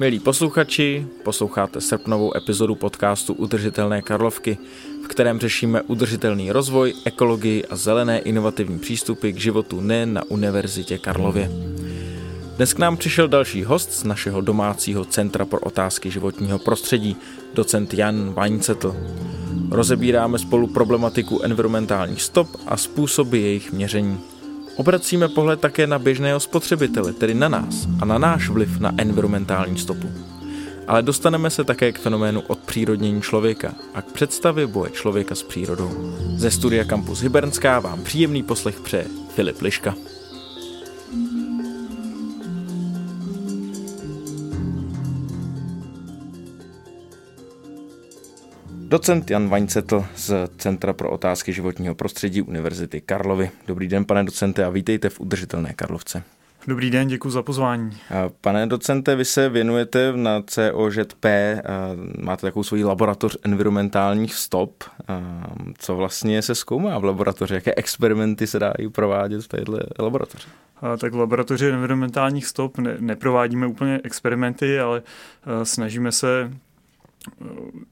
Milí posluchači, posloucháte srpnovou epizodu podcastu Udržitelné Karlovky, v kterém řešíme udržitelný rozvoj, ekologii a zelené inovativní přístupy k životu nejen na Univerzitě Karlově. Dnes k nám přišel další host z našeho domácího Centra pro otázky životního prostředí, docent Jan Weinzettel. Rozebíráme spolu problematiku environmentálních stop a způsoby jejich měření. Obracíme pohled také na běžného spotřebitele, tedy na nás a na náš vliv na environmentální stopu. Ale dostaneme se také k fenoménu odpřírodnění člověka a k představě boje člověka s přírodou. Ze studia Campus Hybernská vám příjemný poslech přeje Filip Liška. Docent Jan Weinzettel z Centra pro otázky životního prostředí Univerzity Karlovy. Dobrý den, pane docente, a vítejte v Udržitelné Karlovce. Dobrý den, děkuji za pozvání. Pane docente, vy se věnujete na COŽP, máte takovou svoji laboratoř environmentálních stop. Co vlastně se zkoumá v laboratoři? Jaké experimenty se dají provádět v této laboratoři? Tak v laboratoři environmentálních stop neprovádíme úplně experimenty, ale snažíme se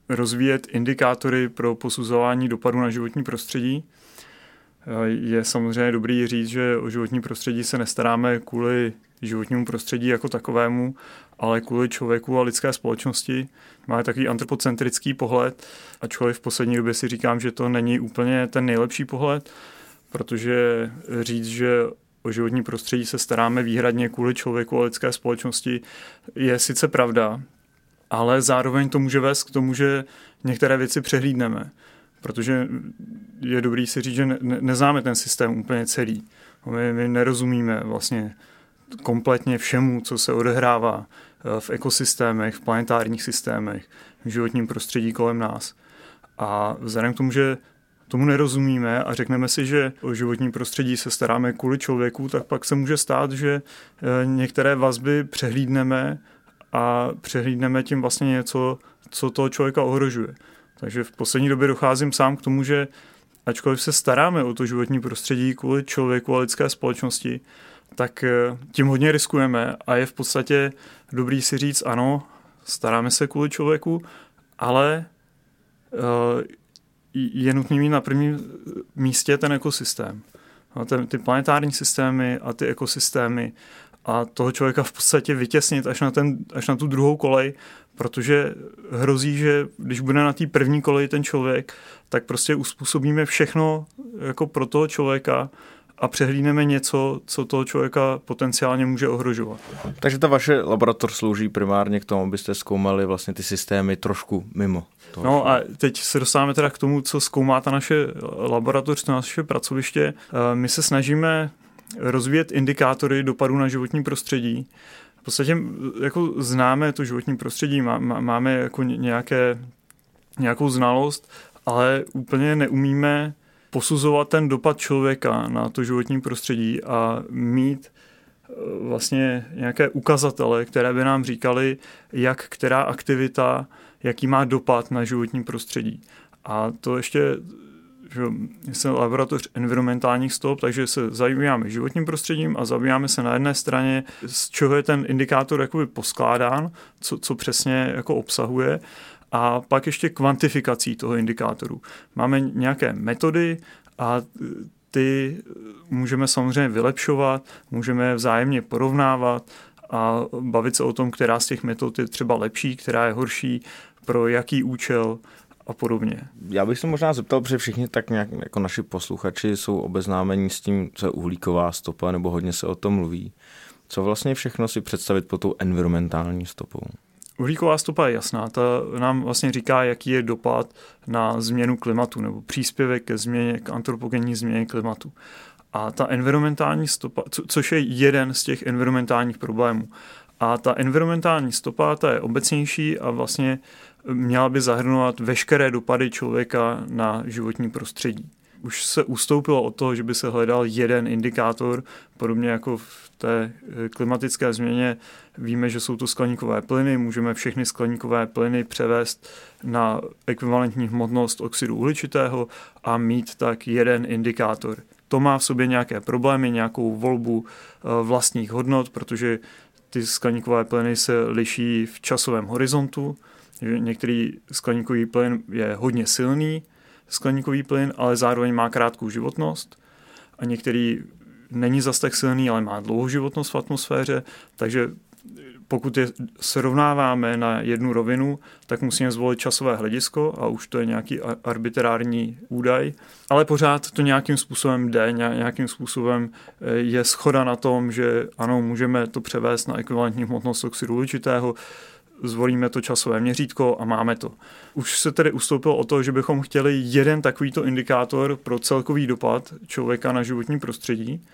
rozvíjet indikátory pro posuzování dopadu na životní prostředí. Je samozřejmě dobrý říct, že o životní prostředí se nestaráme kvůli životnímu prostředí jako takovému, ale kvůli člověku a lidské společnosti. Má takový antropocentrický pohled, ačkoliv v poslední době si říkám, že to není úplně ten nejlepší pohled, protože říct, že o životní prostředí se staráme výhradně kvůli člověku a lidské společnosti, je sice pravda, ale zároveň to může vést k tomu, že některé věci přehlídneme. Protože je dobré si říct, že neznáme ten systém úplně celý. My nerozumíme vlastně kompletně všemu, co se odehrává v ekosystémech, v planetárních systémech, v životním prostředí kolem nás. A vzhledem k tomu, že tomu nerozumíme a řekneme si, že o životní prostředí se staráme kvůli člověku, tak pak se může stát, že některé vazby přehlídneme a přehlídneme tím vlastně něco, co toho člověka ohrožuje. Takže v poslední době docházím sám k tomu, že ačkoliv se staráme o to životní prostředí kvůli člověku a lidské společnosti, tak tím hodně riskujeme a je v podstatě dobrý si říct, ano, staráme se kvůli člověku, ale je nutný mít na prvním místě ten ekosystém. Ty planetární systémy a ty ekosystémy a toho člověka v podstatě vytěsnit až na tu druhou kolej, protože hrozí, že když bude na té první koleji ten člověk, tak prostě uspůsobíme všechno jako pro toho člověka a přehlídneme něco, co toho člověka potenciálně může ohrožovat. Takže ta vaše laboratoř slouží primárně k tomu, abyste zkoumali vlastně ty systémy trošku mimo. No a teď se dostáváme teda k tomu, co zkoumá ta naše laboratoř, to naše pracoviště. My se snažíme rozvíjet indikátory dopadu na životní prostředí. V podstatě jako známe to životní prostředí, máme jako nějakou znalost, ale úplně neumíme posuzovat ten dopad člověka na to životní prostředí a mít vlastně nějaké ukazatele, které by nám říkaly, jak která aktivita, jaký má dopad na životní prostředí. A to ještě, že jsem laboratoř environmentálních stop, takže se zabýváme životním prostředím a zabýváme se na jedné straně, z čeho je ten indikátor jakoby poskládán, co přesně jako obsahuje, a pak ještě kvantifikací toho indikátoru. Máme nějaké metody a ty můžeme samozřejmě vylepšovat, můžeme vzájemně porovnávat a bavit se o tom, která z těch metod je třeba lepší, která je horší, pro jaký účel a podobně. Já bych se možná zeptal, protože všichni tak nějak jako naši posluchači jsou obeznámeni s tím, co je uhlíková stopa, nebo hodně se o tom mluví. Co vlastně všechno si představit pod tou environmentální stopou? Uhlíková stopa je jasná, ta nám vlastně říká, jaký je dopad na změnu klimatu, nebo příspěvek ke změně, k antropogenní změně klimatu. A ta environmentální stopa, což je jeden z těch environmentálních problémů. A ta environmentální stopa, ta je obecnější a vlastně měla by zahrnovat veškeré dopady člověka na životní prostředí. Už se ustoupilo od toho, že by se hledal jeden indikátor, podobně jako v té klimatické změně. Víme, že jsou to skleníkové plyny, můžeme všechny skleníkové plyny převést na ekvivalentní hmotnost oxidu uhličitého a mít tak jeden indikátor. To má v sobě nějaké problémy, nějakou volbu vlastních hodnot, protože Ty skleníkové plyny se liší v časovém horizontu. Některý skleníkový plyn je hodně silný skleníkový plyn, ale zároveň má krátkou životnost. A některý není zas tak silný, ale má dlouhou životnost v atmosféře. Takže pokud je srovnáváme na jednu rovinu, tak musíme zvolit časové hledisko a už to je nějaký arbitrární údaj. Ale pořád to nějakým způsobem jde, nějakým způsobem je shoda na tom, že ano, můžeme to převést na ekvivalentní hmotnost oxidu uhličitého, zvolíme to časové měřítko a máme to. Už se tedy ustoupilo o to, že bychom chtěli jeden takovýto indikátor pro celkový dopad člověka na životní prostředí,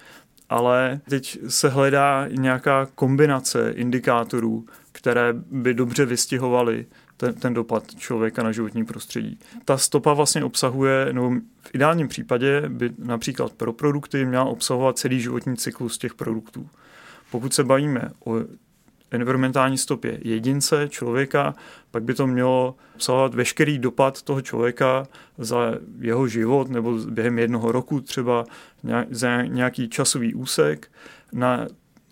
ale teď se hledá nějaká kombinace indikátorů, které by dobře vystihovaly ten dopad člověka na životní prostředí. Ta stopa vlastně obsahuje, v ideálním případě by například pro produkty měla obsahovat celý životní cyklus těch produktů. Pokud se bavíme o environmentální stopě jedince, člověka, pak by to mělo obsahovat veškerý dopad toho člověka za jeho život nebo během jednoho roku třeba za nějaký časový úsek na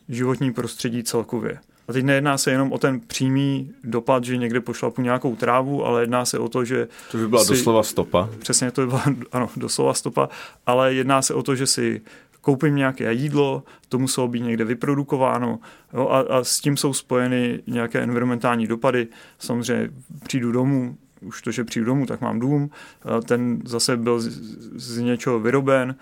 životní prostředí celkově. A teď nejedná se jenom o ten přímý dopad, že někde pošlapu nějakou trávu, ale jedná se o to, že... To by byla doslova stopa. Přesně, to by byla, ano, doslova stopa, ale jedná se o to, že si koupím nějaké jídlo, to muselo být někde vyprodukováno, jo, a s tím jsou spojeny nějaké environmentální dopady. Samozřejmě přijdu domů, už to, že přijdu domů, tak mám dům, ten zase byl z něčeho vyroben,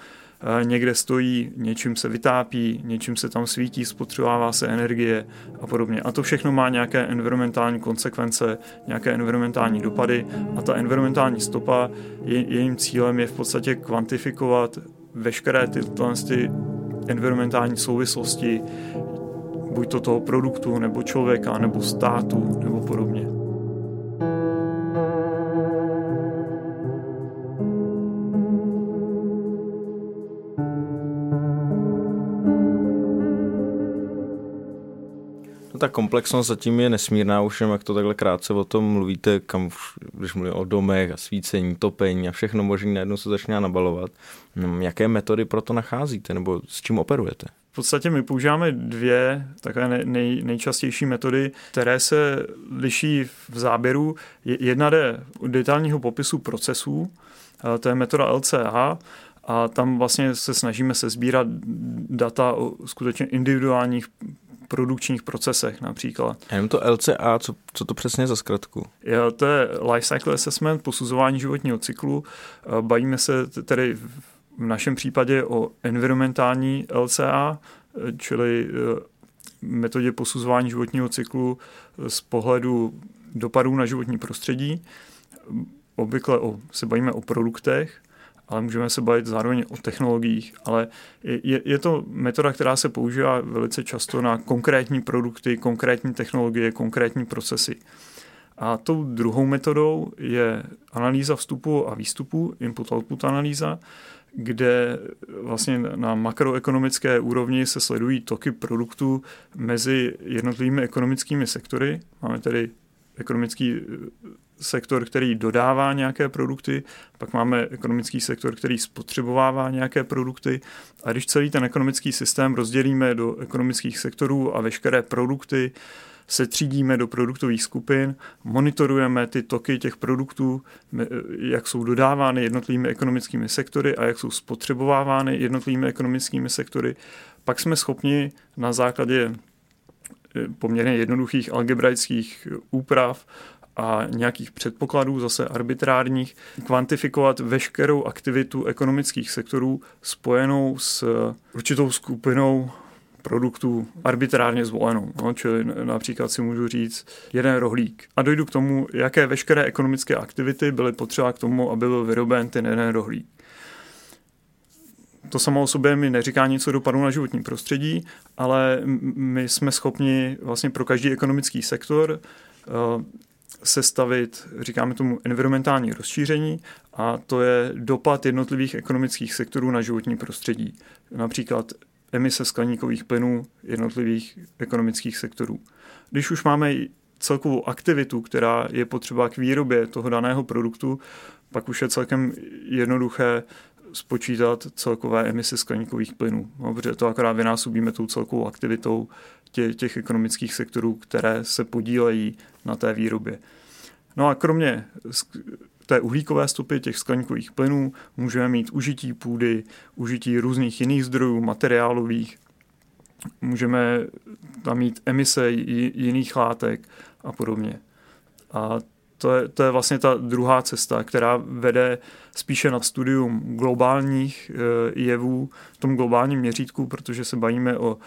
někde stojí, něčím se vytápí, něčím se tam svítí, spotřebává se energie a podobně. A to všechno má nějaké environmentální konsekvence, nějaké environmentální dopady a ta environmentální stopa, jejím cílem je v podstatě kvantifikovat veškeré ty environmentální souvislosti, buď to toho produktu, nebo člověka, nebo státu, nebo podobně. Ta komplexnost zatím je nesmírná, už jen jak to takhle krátce o tom mluvíte, kam, když mluví o domech a svícení, topení a všechno možný, najednou se začíná nabalovat. Jaké metody pro to nacházíte nebo s čím operujete? V podstatě my používáme dvě takové nejčastější metody, které se liší v záběru. Jedna jde od detailního popisu procesů, to je metoda LCH, a tam vlastně se snažíme sesbírat data o skutečně individuálních produkčních procesech například. A jenom to LCA, co to přesně je za zkratku? To je Life Cycle Assessment, posuzování životního cyklu. Bavíme se tedy v našem případě o environmentální LCA, čili metodě posuzování životního cyklu z pohledu dopadů na životní prostředí. Obvykle se bavíme o produktech, ale můžeme se bavit zároveň o technologiích, ale je to metoda, která se používá velice často na konkrétní produkty, konkrétní technologie, konkrétní procesy. A tou druhou metodou je analýza vstupu a výstupu, input-output analýza, kde vlastně na makroekonomické úrovni se sledují toky produktů mezi jednotlivými ekonomickými sektory. Máme tedy ekonomický sektor, který dodává nějaké produkty, pak máme ekonomický sektor, který spotřebovává nějaké produkty a když celý ten ekonomický systém rozdělíme do ekonomických sektorů a veškeré produkty setřídíme do produktových skupin, monitorujeme ty toky těch produktů, jak jsou dodávány jednotlivými ekonomickými sektory a jak jsou spotřebovávány jednotlivými ekonomickými sektory, pak jsme schopni na základě poměrně jednoduchých algebraických úprav a nějakých předpokladů, zase arbitrárních, kvantifikovat veškerou aktivitu ekonomických sektorů spojenou s určitou skupinou produktů arbitrárně zvolenou. No, čili například si můžu říct jeden rohlík. A dojdu k tomu, jaké veškeré ekonomické aktivity byly potřeba k tomu, aby byl vyroben ten jeden rohlík. To samo o sobě mi neříká nic o dopadu na životní prostředí, ale my jsme schopni vlastně pro každý ekonomický sektor sestavit, říkáme tomu, environmentální rozšíření a to je dopad jednotlivých ekonomických sektorů na životní prostředí. Například emise skleníkových plynů jednotlivých ekonomických sektorů. Když už máme celkovou aktivitu, která je potřeba k výrobě toho daného produktu, pak už je celkem jednoduché spočítat celkové emise skleníkových plynů. No, protože to akorát vynásobíme tou celkovou aktivitou těch ekonomických sektorů, které se podílejí na té výrobě. No a kromě té uhlíkové stopy těch skleníkových plynů můžeme mít užití půdy, užití různých jiných zdrojů, materiálových, můžeme tam mít emise jiných látek a podobně. A to je vlastně ta druhá cesta, která vede spíše na studium globálních jevů v tom globálním měřítku, protože se bavíme o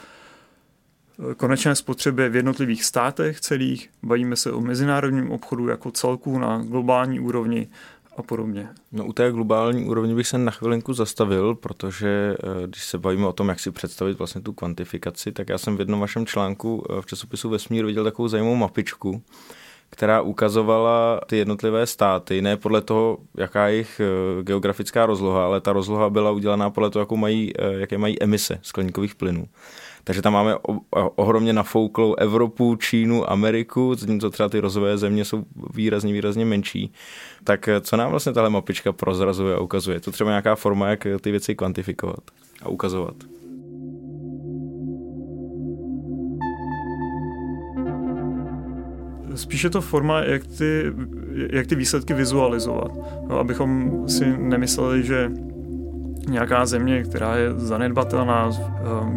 konečné spotřebě v jednotlivých státech celých, bavíme se o mezinárodním obchodu jako celku na globální úrovni a podobně. No, u té globální úrovni bych se na chvilinku zastavil, protože když se bavíme o tom, jak si představit vlastně tu kvantifikaci, tak já jsem v jednom vašem článku v časopisu Vesmír viděl takovou zajímavou mapičku, která ukazovala ty jednotlivé státy, ne podle toho, jaká je jejich geografická rozloha, ale ta rozloha byla udělaná podle toho, jaké mají emise skleníkových plynů. Takže tam máme ohromně nafouklou Evropu, Čínu, Ameriku, zatímco třeba ty rozvojové země jsou výrazně menší. Tak co nám vlastně tahle mapička prozrazuje a ukazuje? To třeba nějaká forma, jak ty věci kvantifikovat a ukazovat. Spíše to forma, jak ty výsledky vizualizovat. No, abychom si nemysleli, že nějaká země, která je zanedbatelná v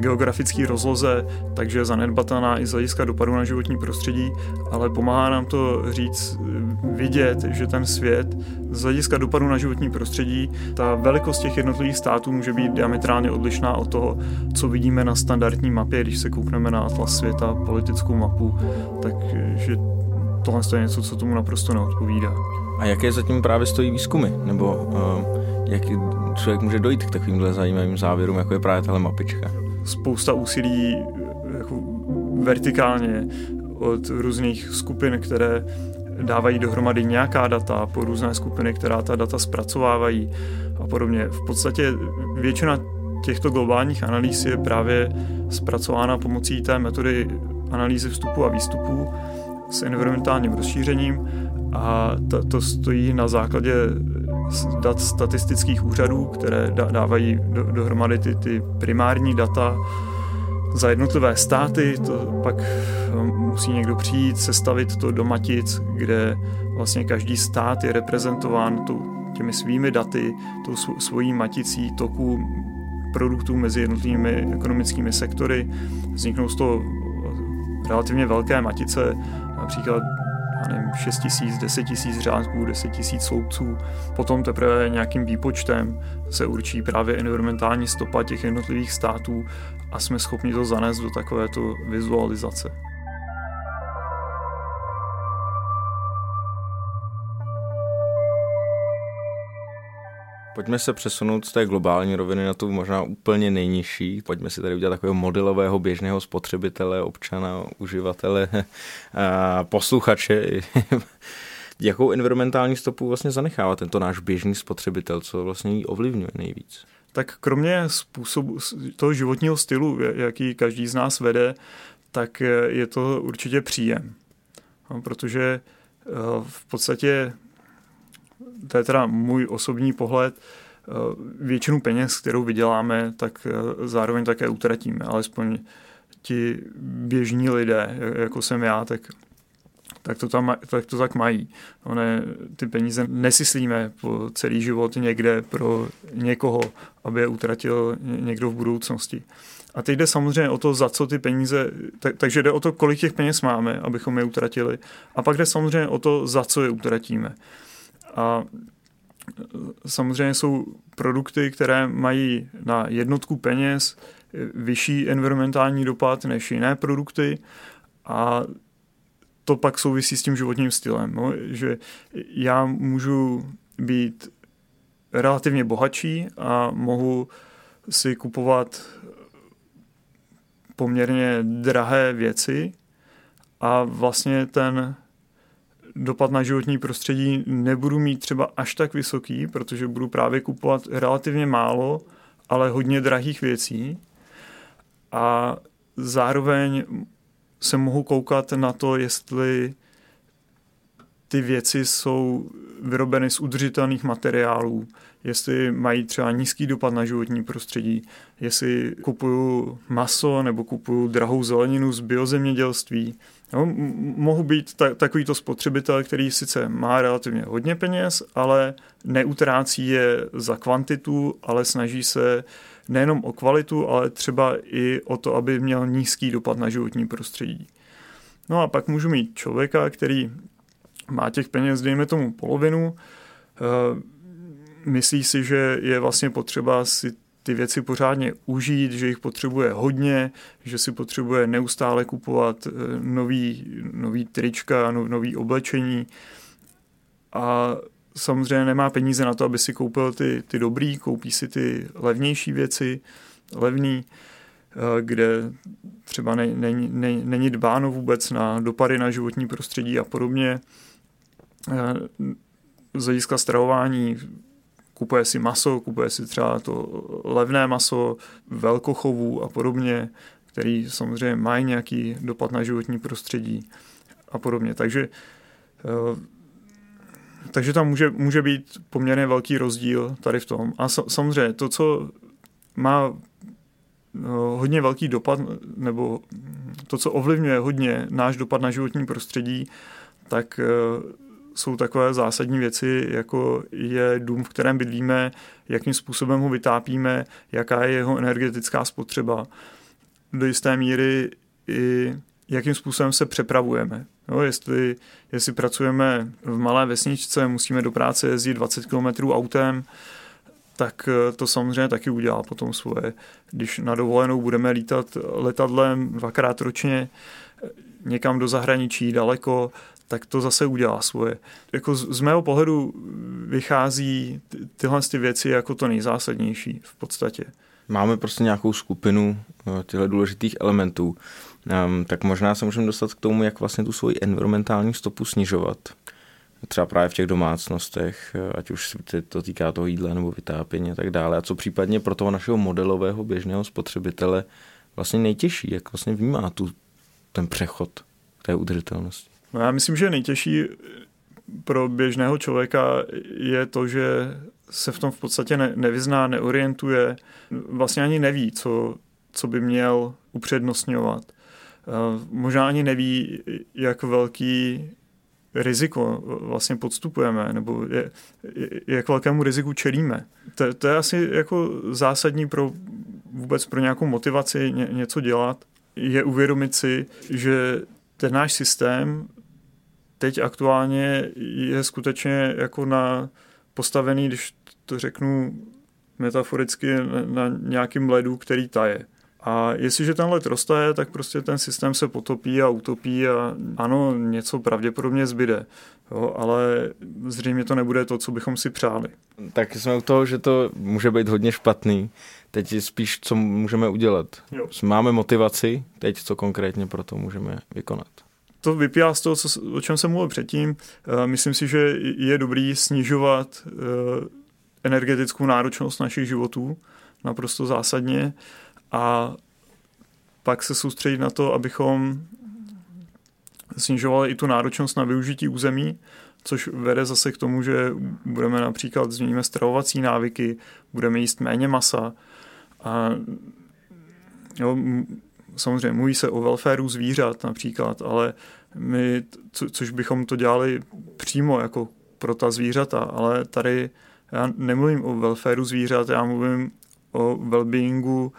geografické rozloze, takže je zanedbatelná i z hlediska dopadu na životní prostředí, ale pomáhá nám to vidět, že ten svět z hlediska dopadu na životní prostředí, ta velikost těch jednotlivých států může být diametrálně odlišná od toho, co vidíme na standardní mapě, když se koukneme na atlas světa, politickou mapu, takže tohle je něco, co tomu naprosto neodpovídá. A jaké zatím právě stojí výzkumy? Nebo jak člověk může dojít k takovýmhle zajímavým závěrům, jako je právě tahle mapička? Spousta úsilí jako vertikálně od různých skupin, které dávají dohromady nějaká data, po různé skupiny, která ta data zpracovávají a podobně. V podstatě většina těchto globálních analýz je právě zpracována pomocí té metody analýzy vstupu a výstupu s environmentálním rozšířením a to stojí na základě dat statistických úřadů, které dávají dohromady ty primární data za jednotlivé státy, to pak musí někdo přijít, sestavit to do matic, kde vlastně každý stát je reprezentován těmi svými daty, tou svojí maticí toku produktů mezi jednotlivými ekonomickými sektory. Vzniknou z toho relativně velké matice, například 6 000, 10 000 řádků, 10 000 sloupců. Potom teprve nějakým výpočtem se určí právě environmentální stopa těch jednotlivých států a jsme schopni to zanést do takovéto vizualizace. Pojďme se přesunout z té globální roviny na tu možná úplně nejnižší. Pojďme si tady udělat takového modelového běžného spotřebitele, občana, uživatele, posluchače. Jakou environmentální stopu vlastně zanechává tento náš běžný spotřebitel, co vlastně ji ovlivňuje nejvíc? Tak kromě způsobu toho životního stylu, jaký každý z nás vede, tak je to určitě příjem. Protože v podstatě to je teda můj osobní pohled. Většinu peněz, kterou vyděláme, tak zároveň také utratíme. Alespoň ti běžní lidé, jako jsem já, tak to tak mají. Ty peníze nesyslíme po celý život někde pro někoho, aby je utratil někdo v budoucnosti. A teď jde samozřejmě o to, za co ty peníze, takže jde o to, kolik těch peněz máme, abychom je utratili. A pak jde samozřejmě o to, za co je utratíme. A samozřejmě jsou produkty, které mají na jednotku peněz vyšší environmentální dopad než jiné produkty a to pak souvisí s tím životním stylem. No, že já můžu být relativně bohatší a mohu si kupovat poměrně drahé věci a vlastně ten dopad na životní prostředí nebudu mít třeba až tak vysoký, protože budu právě kupovat relativně málo, ale hodně drahých věcí a zároveň se mohu koukat na to, jestli ty věci jsou vyrobeny z udržitelných materiálů, jestli mají třeba nízký dopad na životní prostředí, jestli kupuju maso nebo kupuju drahou zeleninu z biozemědělství. No, mohu být takovýto spotřebitel, který sice má relativně hodně peněz, ale neutrácí je za kvantitu, ale snaží se nejenom o kvalitu, ale třeba i o to, aby měl nízký dopad na životní prostředí. No a pak můžu mít člověka, který má těch peněz, dejme tomu, polovinu, myslí si, že je vlastně potřeba si ty věci pořádně užít, že jich potřebuje hodně, že si potřebuje neustále kupovat nový trička, nový oblečení a samozřejmě nemá peníze na to, aby si koupil ty dobrý, koupí si ty levnější věci, levný, kde třeba není dbáno vůbec na dopady na životní prostředí a podobně. Z hlediska stravování kupuje si maso, kupuje si třeba to levné maso velkochovů a podobně, který samozřejmě mají nějaký dopad na životní prostředí a podobně. Takže tam může být poměrně velký rozdíl tady v tom. A samozřejmě to, co má hodně velký dopad, nebo to, co ovlivňuje hodně náš dopad na životní prostředí, tak jsou takové zásadní věci, jako je dům, v kterém bydlíme, jakým způsobem ho vytápíme, jaká je jeho energetická spotřeba. Do jisté míry i jakým způsobem se přepravujeme. No, jestli pracujeme v malé vesničce, musíme do práce jezdit 20 km autem, tak to samozřejmě taky udělá potom svoje. Když na dovolenou budeme lítat letadlem 2x ročně někam do zahraničí daleko, tak to zase udělá svoje. Jako z mého pohledu vychází tyhle ty věci jako to nejzásadnější v podstatě. Máme prostě nějakou skupinu těchto důležitých elementů. Tak možná se můžeme dostat k tomu, jak vlastně tu svoji environmentální stopu snižovat. Třeba právě v těch domácnostech, ať už to týká toho jídla nebo vytápění a tak dále. A co případně pro toho našeho modelového běžného spotřebitele vlastně nejtěžší, jak vlastně vnímá ten přechod k té udržitelnosti? No já myslím, že nejtěžší pro běžného člověka je to, že se v tom v podstatě nevyzná, neorientuje, vlastně ani neví, co by měl upřednostňovat. Možná ani neví, jak velký riziko vlastně podstupujeme, nebo jak velkému riziku čelíme. To je asi jako zásadní vůbec pro nějakou motivaci něco dělat, je uvědomit si, že ten náš systém teď aktuálně je skutečně jako postavený, když to řeknu metaforicky, na nějakým ledu, který taje. A jestliže ten led roztaje, tak prostě ten systém se potopí a utopí a ano, něco pravděpodobně zbyde, jo, ale zřejmě to nebude to, co bychom si přáli. Tak jsme u toho, že to může být hodně špatný. Teď je spíš, co můžeme udělat. Jo. Máme motivaci, teď co konkrétně pro to můžeme vykonat. To vyplývá z toho, o čem jsem mluvil předtím. Myslím si, že je dobrý snižovat energetickou náročnost našich životů naprosto zásadně a pak se soustředit na to, abychom snižovali i tu náročnost na využití území, což vede zase k tomu, že budeme například změníme stravovací návyky, budeme jíst méně masa a jo, samozřejmě mluví se o welfareu zvířat například, ale my, což bychom to dělali přímo jako pro ta zvířata, ale tady já nemluvím o welfareu zvířat, já mluvím o wellbeingu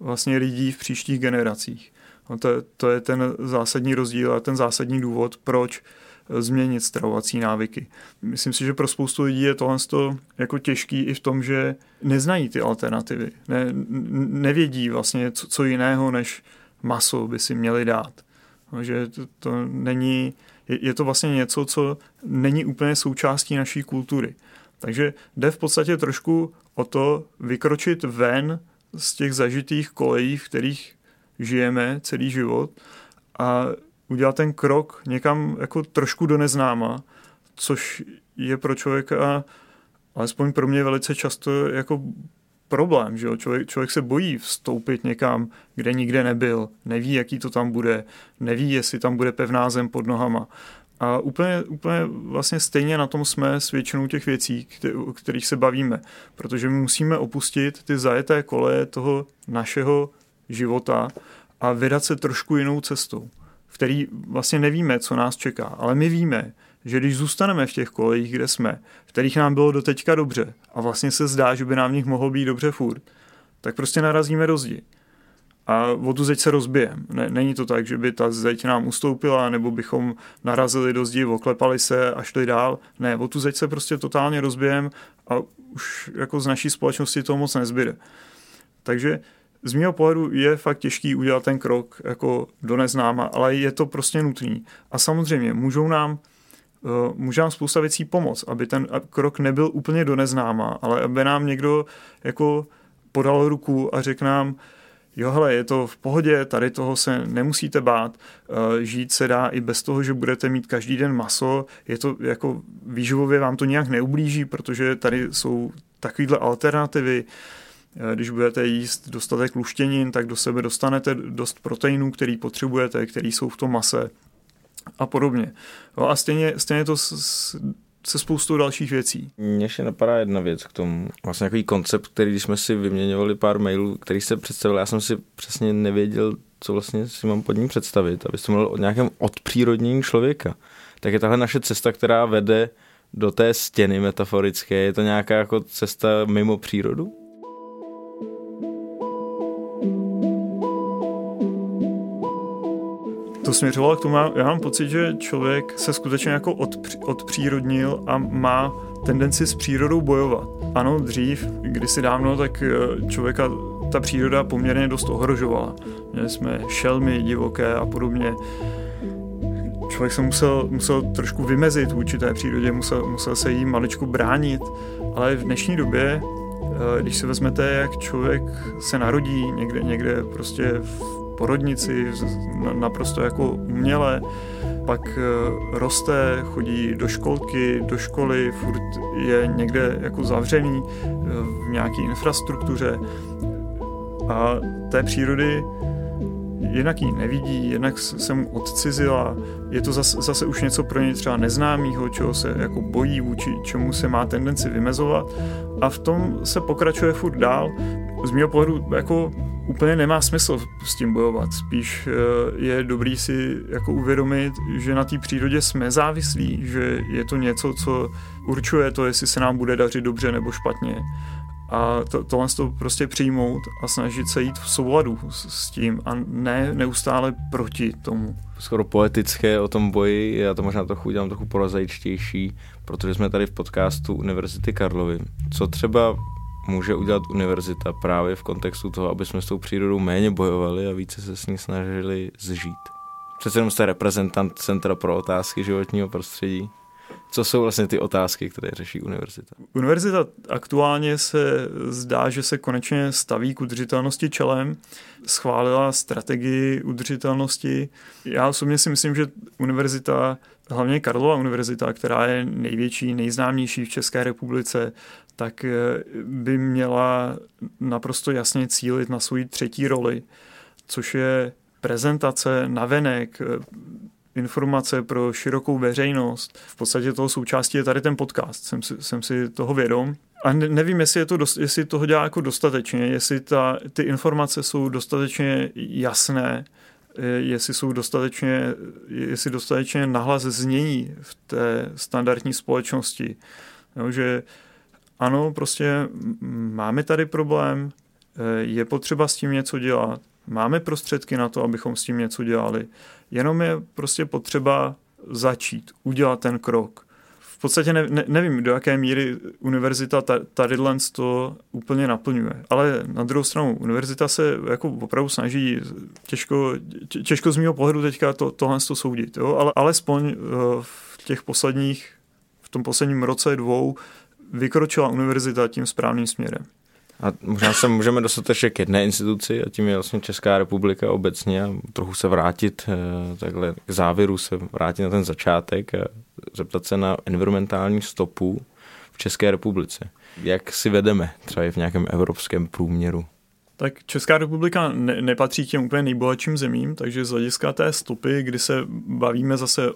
vlastně lidí v příštích generacích. No to je ten zásadní rozdíl a ten zásadní důvod, proč změnit stravovací návyky. Myslím si, že pro spoustu lidí je tohle jako těžký i v tom, že neznají ty alternativy. Nevědí vlastně, co jiného než maso by si měli dát. No, že to není, je to vlastně něco, co není úplně součástí naší kultury. Takže jde v podstatě trošku o to vykročit ven z těch zažitých kolejí, v kterých žijeme celý život a udělat ten krok někam jako trošku do neznáma, což je pro člověka, alespoň pro mě velice často jako problém, že jo? Člověk se bojí vstoupit někam, kde nikde nebyl, neví, jaký to tam bude, neví, jestli tam bude pevná zem pod nohama. A úplně vlastně stejně na tom jsme s většinou těch věcí, o kterých se bavíme. Protože my musíme opustit ty zajeté koleje toho našeho života a vydat se trošku jinou cestou, v který vlastně nevíme, co nás čeká. Ale my víme, že když zůstaneme v těch kolejích, kde jsme, v kterých nám bylo doteďka dobře a vlastně se zdá, že by nám v nich mohlo být dobře furt, tak prostě narazíme do zdi. A o tu zeď se rozbijeme. Není to tak, že by ta zeď nám ustoupila, nebo bychom narazili do zdi, oklepali se a šli dál. Ne, o tu zeď se prostě totálně rozbijeme a už jako z naší společnosti toho moc nezbyde. Takže z mého pohledu je fakt těžký udělat ten krok jako do neznáma, ale je to prostě nutný. A samozřejmě může nám spousta věcí pomoct, aby ten krok nebyl úplně do neznáma, ale aby nám někdo jako podal ruku a řekl nám, jo, hele, je to v pohodě, tady toho se nemusíte bát, žít se dá i bez toho, že budete mít každý den maso, je to jako výživově vám to nějak neublíží, protože tady jsou takovýhle alternativy, když budete jíst dostatek luštěnin, tak do sebe dostanete dost proteinů, který potřebujete, který jsou v tom mase a podobně. Jo, a stejně to se spoustou dalších věcí. Mně ještě napadá jedna věc k tomu. Vlastně takový koncept, který když jsme si vyměňovali pár mailů, který jste představili, já jsem si přesně nevěděl, co vlastně si mám pod ním představit, aby jste mluvil o nějakém odpřírodnění člověka. Tak je tahle naše cesta, která vede do té stěny metaforické, je to nějaká jako cesta mimo přírodu? To směřovalo k tomu, já mám pocit, že člověk se skutečně jako odpřírodnil a má tendenci s přírodou bojovat. Ano, dřív, kdysi dávno, tak člověka ta příroda poměrně dost ohrožovala. Měli jsme šelmy divoké a podobně. Člověk se musel trošku vymezit vůči té přírodě, musel se jí maličku bránit, ale v dnešní době, když si vezmete, jak člověk se narodí někde prostě v porodnici, naprosto jako uměle, pak roste, chodí do školky, do školy, furt je někde jako zavřený v nějaké infrastruktuře a té přírody jednak ji nevidí, jednak se mu odcizila, je to zase už něco pro něj třeba neznámého, čeho se jako bojí, vůči čemu se má tendenci vymezovat a v tom se pokračuje furt dál. Z mého pohledu jako úplně nemá smysl s tím bojovat. Spíš je dobrý si jako uvědomit, že na té přírodě jsme závislí, že je to něco, co určuje to, jestli se nám bude dařit dobře nebo špatně. A tohle to prostě přijmout a snažit se jít v souladu s tím a ne neustále proti tomu. Skoro poetické o tom boji, já to možná trochu udělám trochu prozaičtější, protože jsme tady v podcastu Univerzity Karlovy. Co třeba může udělat univerzita právě v kontextu toho, aby jsme s tou přírodou méně bojovali a více se s ní snažili zžít? Přece jenom jste reprezentant Centra pro otázky životního prostředí. Co jsou vlastně ty otázky, které řeší univerzita? Univerzita aktuálně se zdá, že se konečně staví k udržitelnosti čelem. Schválila strategii udržitelnosti. Já osobně si myslím, že univerzita, hlavně Karlova univerzita, která je největší, nejznámější v České republice, tak by měla naprosto jasně cílit na svoji třetí roli, což je prezentace navenek, informace pro širokou veřejnost. V podstatě toho součástí je tady ten podcast, jsem si toho vědom. A nevím, jestli jestli toho dělá jako dostatečně, jestli ty informace jsou dostatečně jasné, jestli dostatečně nahlas znění v té standardní společnosti. No, že ano, prostě máme tady problém, je potřeba s tím něco dělat, máme prostředky na to, abychom s tím něco dělali, jenom je prostě potřeba začít, udělat ten krok. V podstatě nevím, do jaké míry univerzita tadyhle to úplně naplňuje, ale na druhou stranu univerzita se jako opravdu snaží, těžko z mého pohledu teďka tohle soudit, jo? Ale alespoň v tom posledním roce, dvou, vykročila univerzita tím správným směrem. A možná se můžeme dostat ještě k jedné instituci a tím je vlastně Česká republika obecně a trochu se vrátit takhle k závěru, se vrátit na ten začátek a zeptat se na environmentální stopu v České republice. Jak si vedeme třeba i v nějakém evropském průměru? Tak Česká republika nepatří k těm úplně nejbohatším zemím, takže z hlediska té stopy, kdy se bavíme zase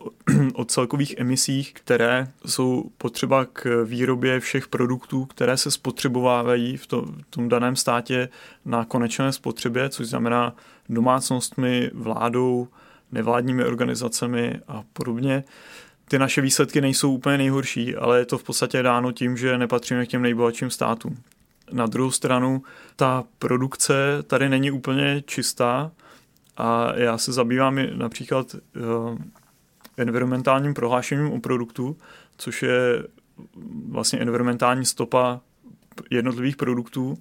o celkových emisích, které jsou potřeba k výrobě všech produktů, které se spotřebovávají v tom daném státě na konečné spotřebě, což znamená domácnostmi, vládou, nevládními organizacemi a podobně. Ty naše výsledky nejsou úplně nejhorší, ale je to v podstatě dáno tím, že nepatříme k těm nejbohatším státům. Na druhou stranu, ta produkce tady není úplně čistá a já se zabývám například environmentálním prohlášením o produktu, což je vlastně environmentální stopa jednotlivých produktů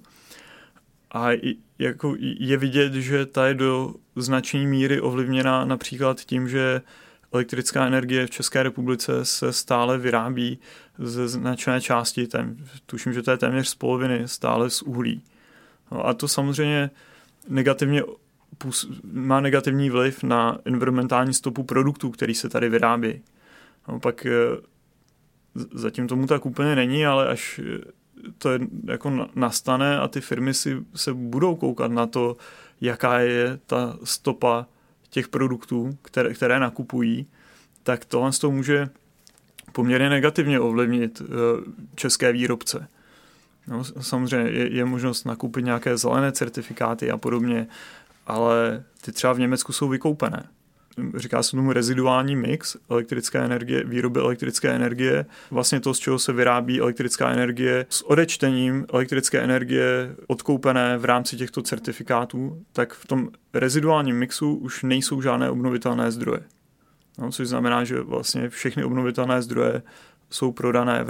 a jako je vidět, že ta je do značné míry ovlivněna například tím, že elektrická energie v České republice se stále vyrábí ze značné části, tuším, že to je téměř z poloviny, stále z uhlí. No a to samozřejmě má negativní vliv na environmentální stopu produktů, který se tady vyrábí. No pak zatím tomu tak úplně není, ale až to je, jako nastane a ty firmy se budou koukat na to, jaká je ta stopa těch produktů, které nakupují, tak tohle z toho může poměrně negativně ovlivnit české výrobce. No, samozřejmě je možnost nakoupit nějaké zelené certifikáty a podobně, ale ty třeba v Německu jsou vykoupené. Říká se tomu reziduální mix výroby elektrické energie. Vlastně to, z čeho se vyrábí elektrická energie, s odečtením elektrické energie odkoupené v rámci těchto certifikátů, tak v tom reziduálním mixu už nejsou žádné obnovitelné zdroje. No, což znamená, že vlastně všechny obnovitelné zdroje jsou prodané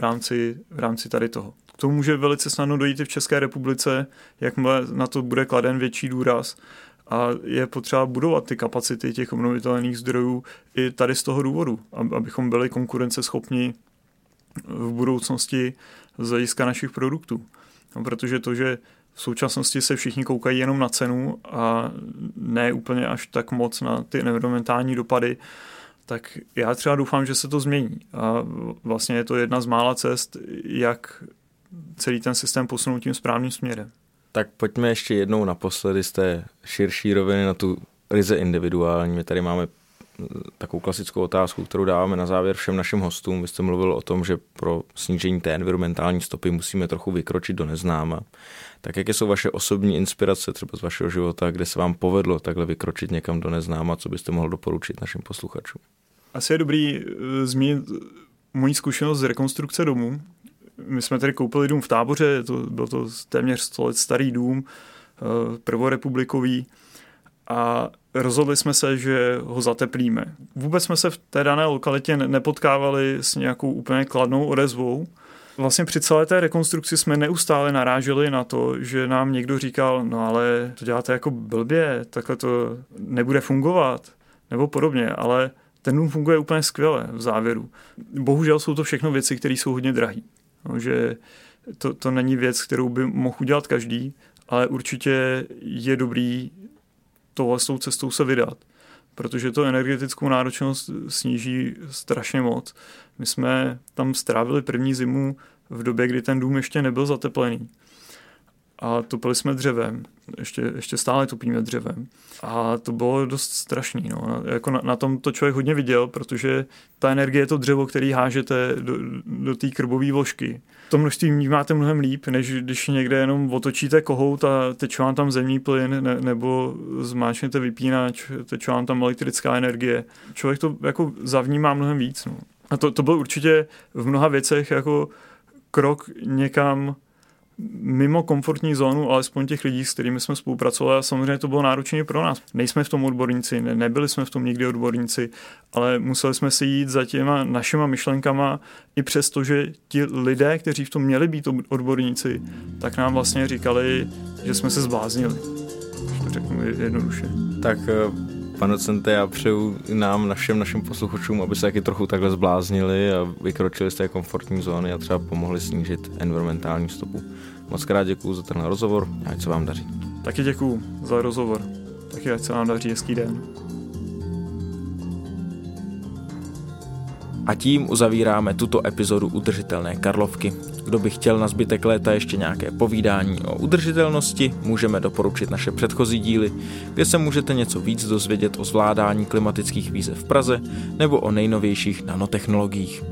v rámci tady toho. K tomu může velice snadno dojít i v České republice, jakmile na to bude kladen větší důraz, a je potřeba budovat ty kapacity těch obnovitelných zdrojů i tady z toho důvodu, abychom byli konkurenceschopní v budoucnosti z hlediska našich produktů. No, protože to, že v současnosti se všichni koukají jenom na cenu a ne úplně až tak moc na ty environmentální dopady, tak já třeba doufám, že se to změní. A vlastně je to jedna z mála cest, jak celý ten systém posunout tím správným směrem. Tak pojďme ještě jednou naposledy z té širší roviny na tu ryze individuální. My tady máme takovou klasickou otázku, kterou dáváme na závěr všem našim hostům. Vy jste mluvil o tom, že pro snížení té environmentální stopy musíme trochu vykročit do neznáma. Tak jaké jsou vaše osobní inspirace třeba z vašeho života, kde se vám povedlo takhle vykročit někam do neznáma, co byste mohl doporučit našim posluchačům? Asi je dobrý zmínit moji zkušenost z rekonstrukce domu. My jsme tady koupili dům v Táboře, byl to téměř 100 let starý dům, prvorepublikový, a rozhodli jsme se, že ho zateplíme. Vůbec jsme se v té dané lokalitě nepotkávali s nějakou úplně kladnou odezvou. Vlastně při celé té rekonstrukci jsme neustále naráželi na to, že nám někdo říkal, no ale to děláte jako blbě, takhle to nebude fungovat, nebo podobně, ale ten dům funguje úplně skvěle v závěru. Bohužel jsou to všechno věci, které jsou hodně drahé. No, že to není věc, kterou by mohl udělat každý, ale určitě je dobrý tohle s tou cestou se vydat, protože to energetickou náročnost sníží strašně moc. My jsme tam strávili první zimu v době, kdy ten dům ještě nebyl zateplený. A topili jsme dřevem, ještě stále topíme dřevem. A to bylo dost strašný. No. Jako na tom to člověk hodně viděl, protože ta energie je to dřevo, který hážete do té krbové vložky. To množství vnímáte mnohem líp, než když někde jenom otočíte kohout a teče vám tam zemní plyn, nebo zmáčnete vypínač, teče vám tam elektrická energie. Člověk to jako zavnímá mnohem víc. No. A to byl určitě v mnoha věcech jako krok někam mimo komfortní zónu, alespoň těch lidí, s kterými jsme spolupracovali, a samozřejmě to bylo náročné pro nás. Nejsme v tom odborníci, nebyli jsme v tom nikdy odborníci, ale museli jsme si jít za těma našima myšlenkama i přesto, že ti lidé, kteří v tom měli být odborníci, tak nám vlastně říkali, že jsme se zbláznili. To řeknu jednoduše. Tak pane docente, já přeju nám, našim posluchačům, aby se taky trochu takhle zbláznili a vykročili z té komfortní zóny a třeba pomohli snížit environmentální stopu. Moc krát děkuju za tenhle rozhovor a ať se vám daří. Taky děkuju za rozhovor. Taky ať se vám daří, hezký den. A tím uzavíráme tuto epizodu Udržitelné Karlovky. Kdo by chtěl na zbytek léta ještě nějaké povídání o udržitelnosti, můžeme doporučit naše předchozí díly, kde se můžete něco víc dozvědět o zvládání klimatických výzev v Praze nebo o nejnovějších nanotechnologiích.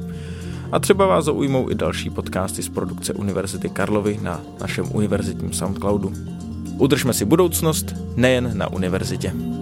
A třeba vás zaujmou i další podcasty z produkce Univerzity Karlovy na našem univerzitním Soundcloudu. Udržme si budoucnost nejen na univerzitě.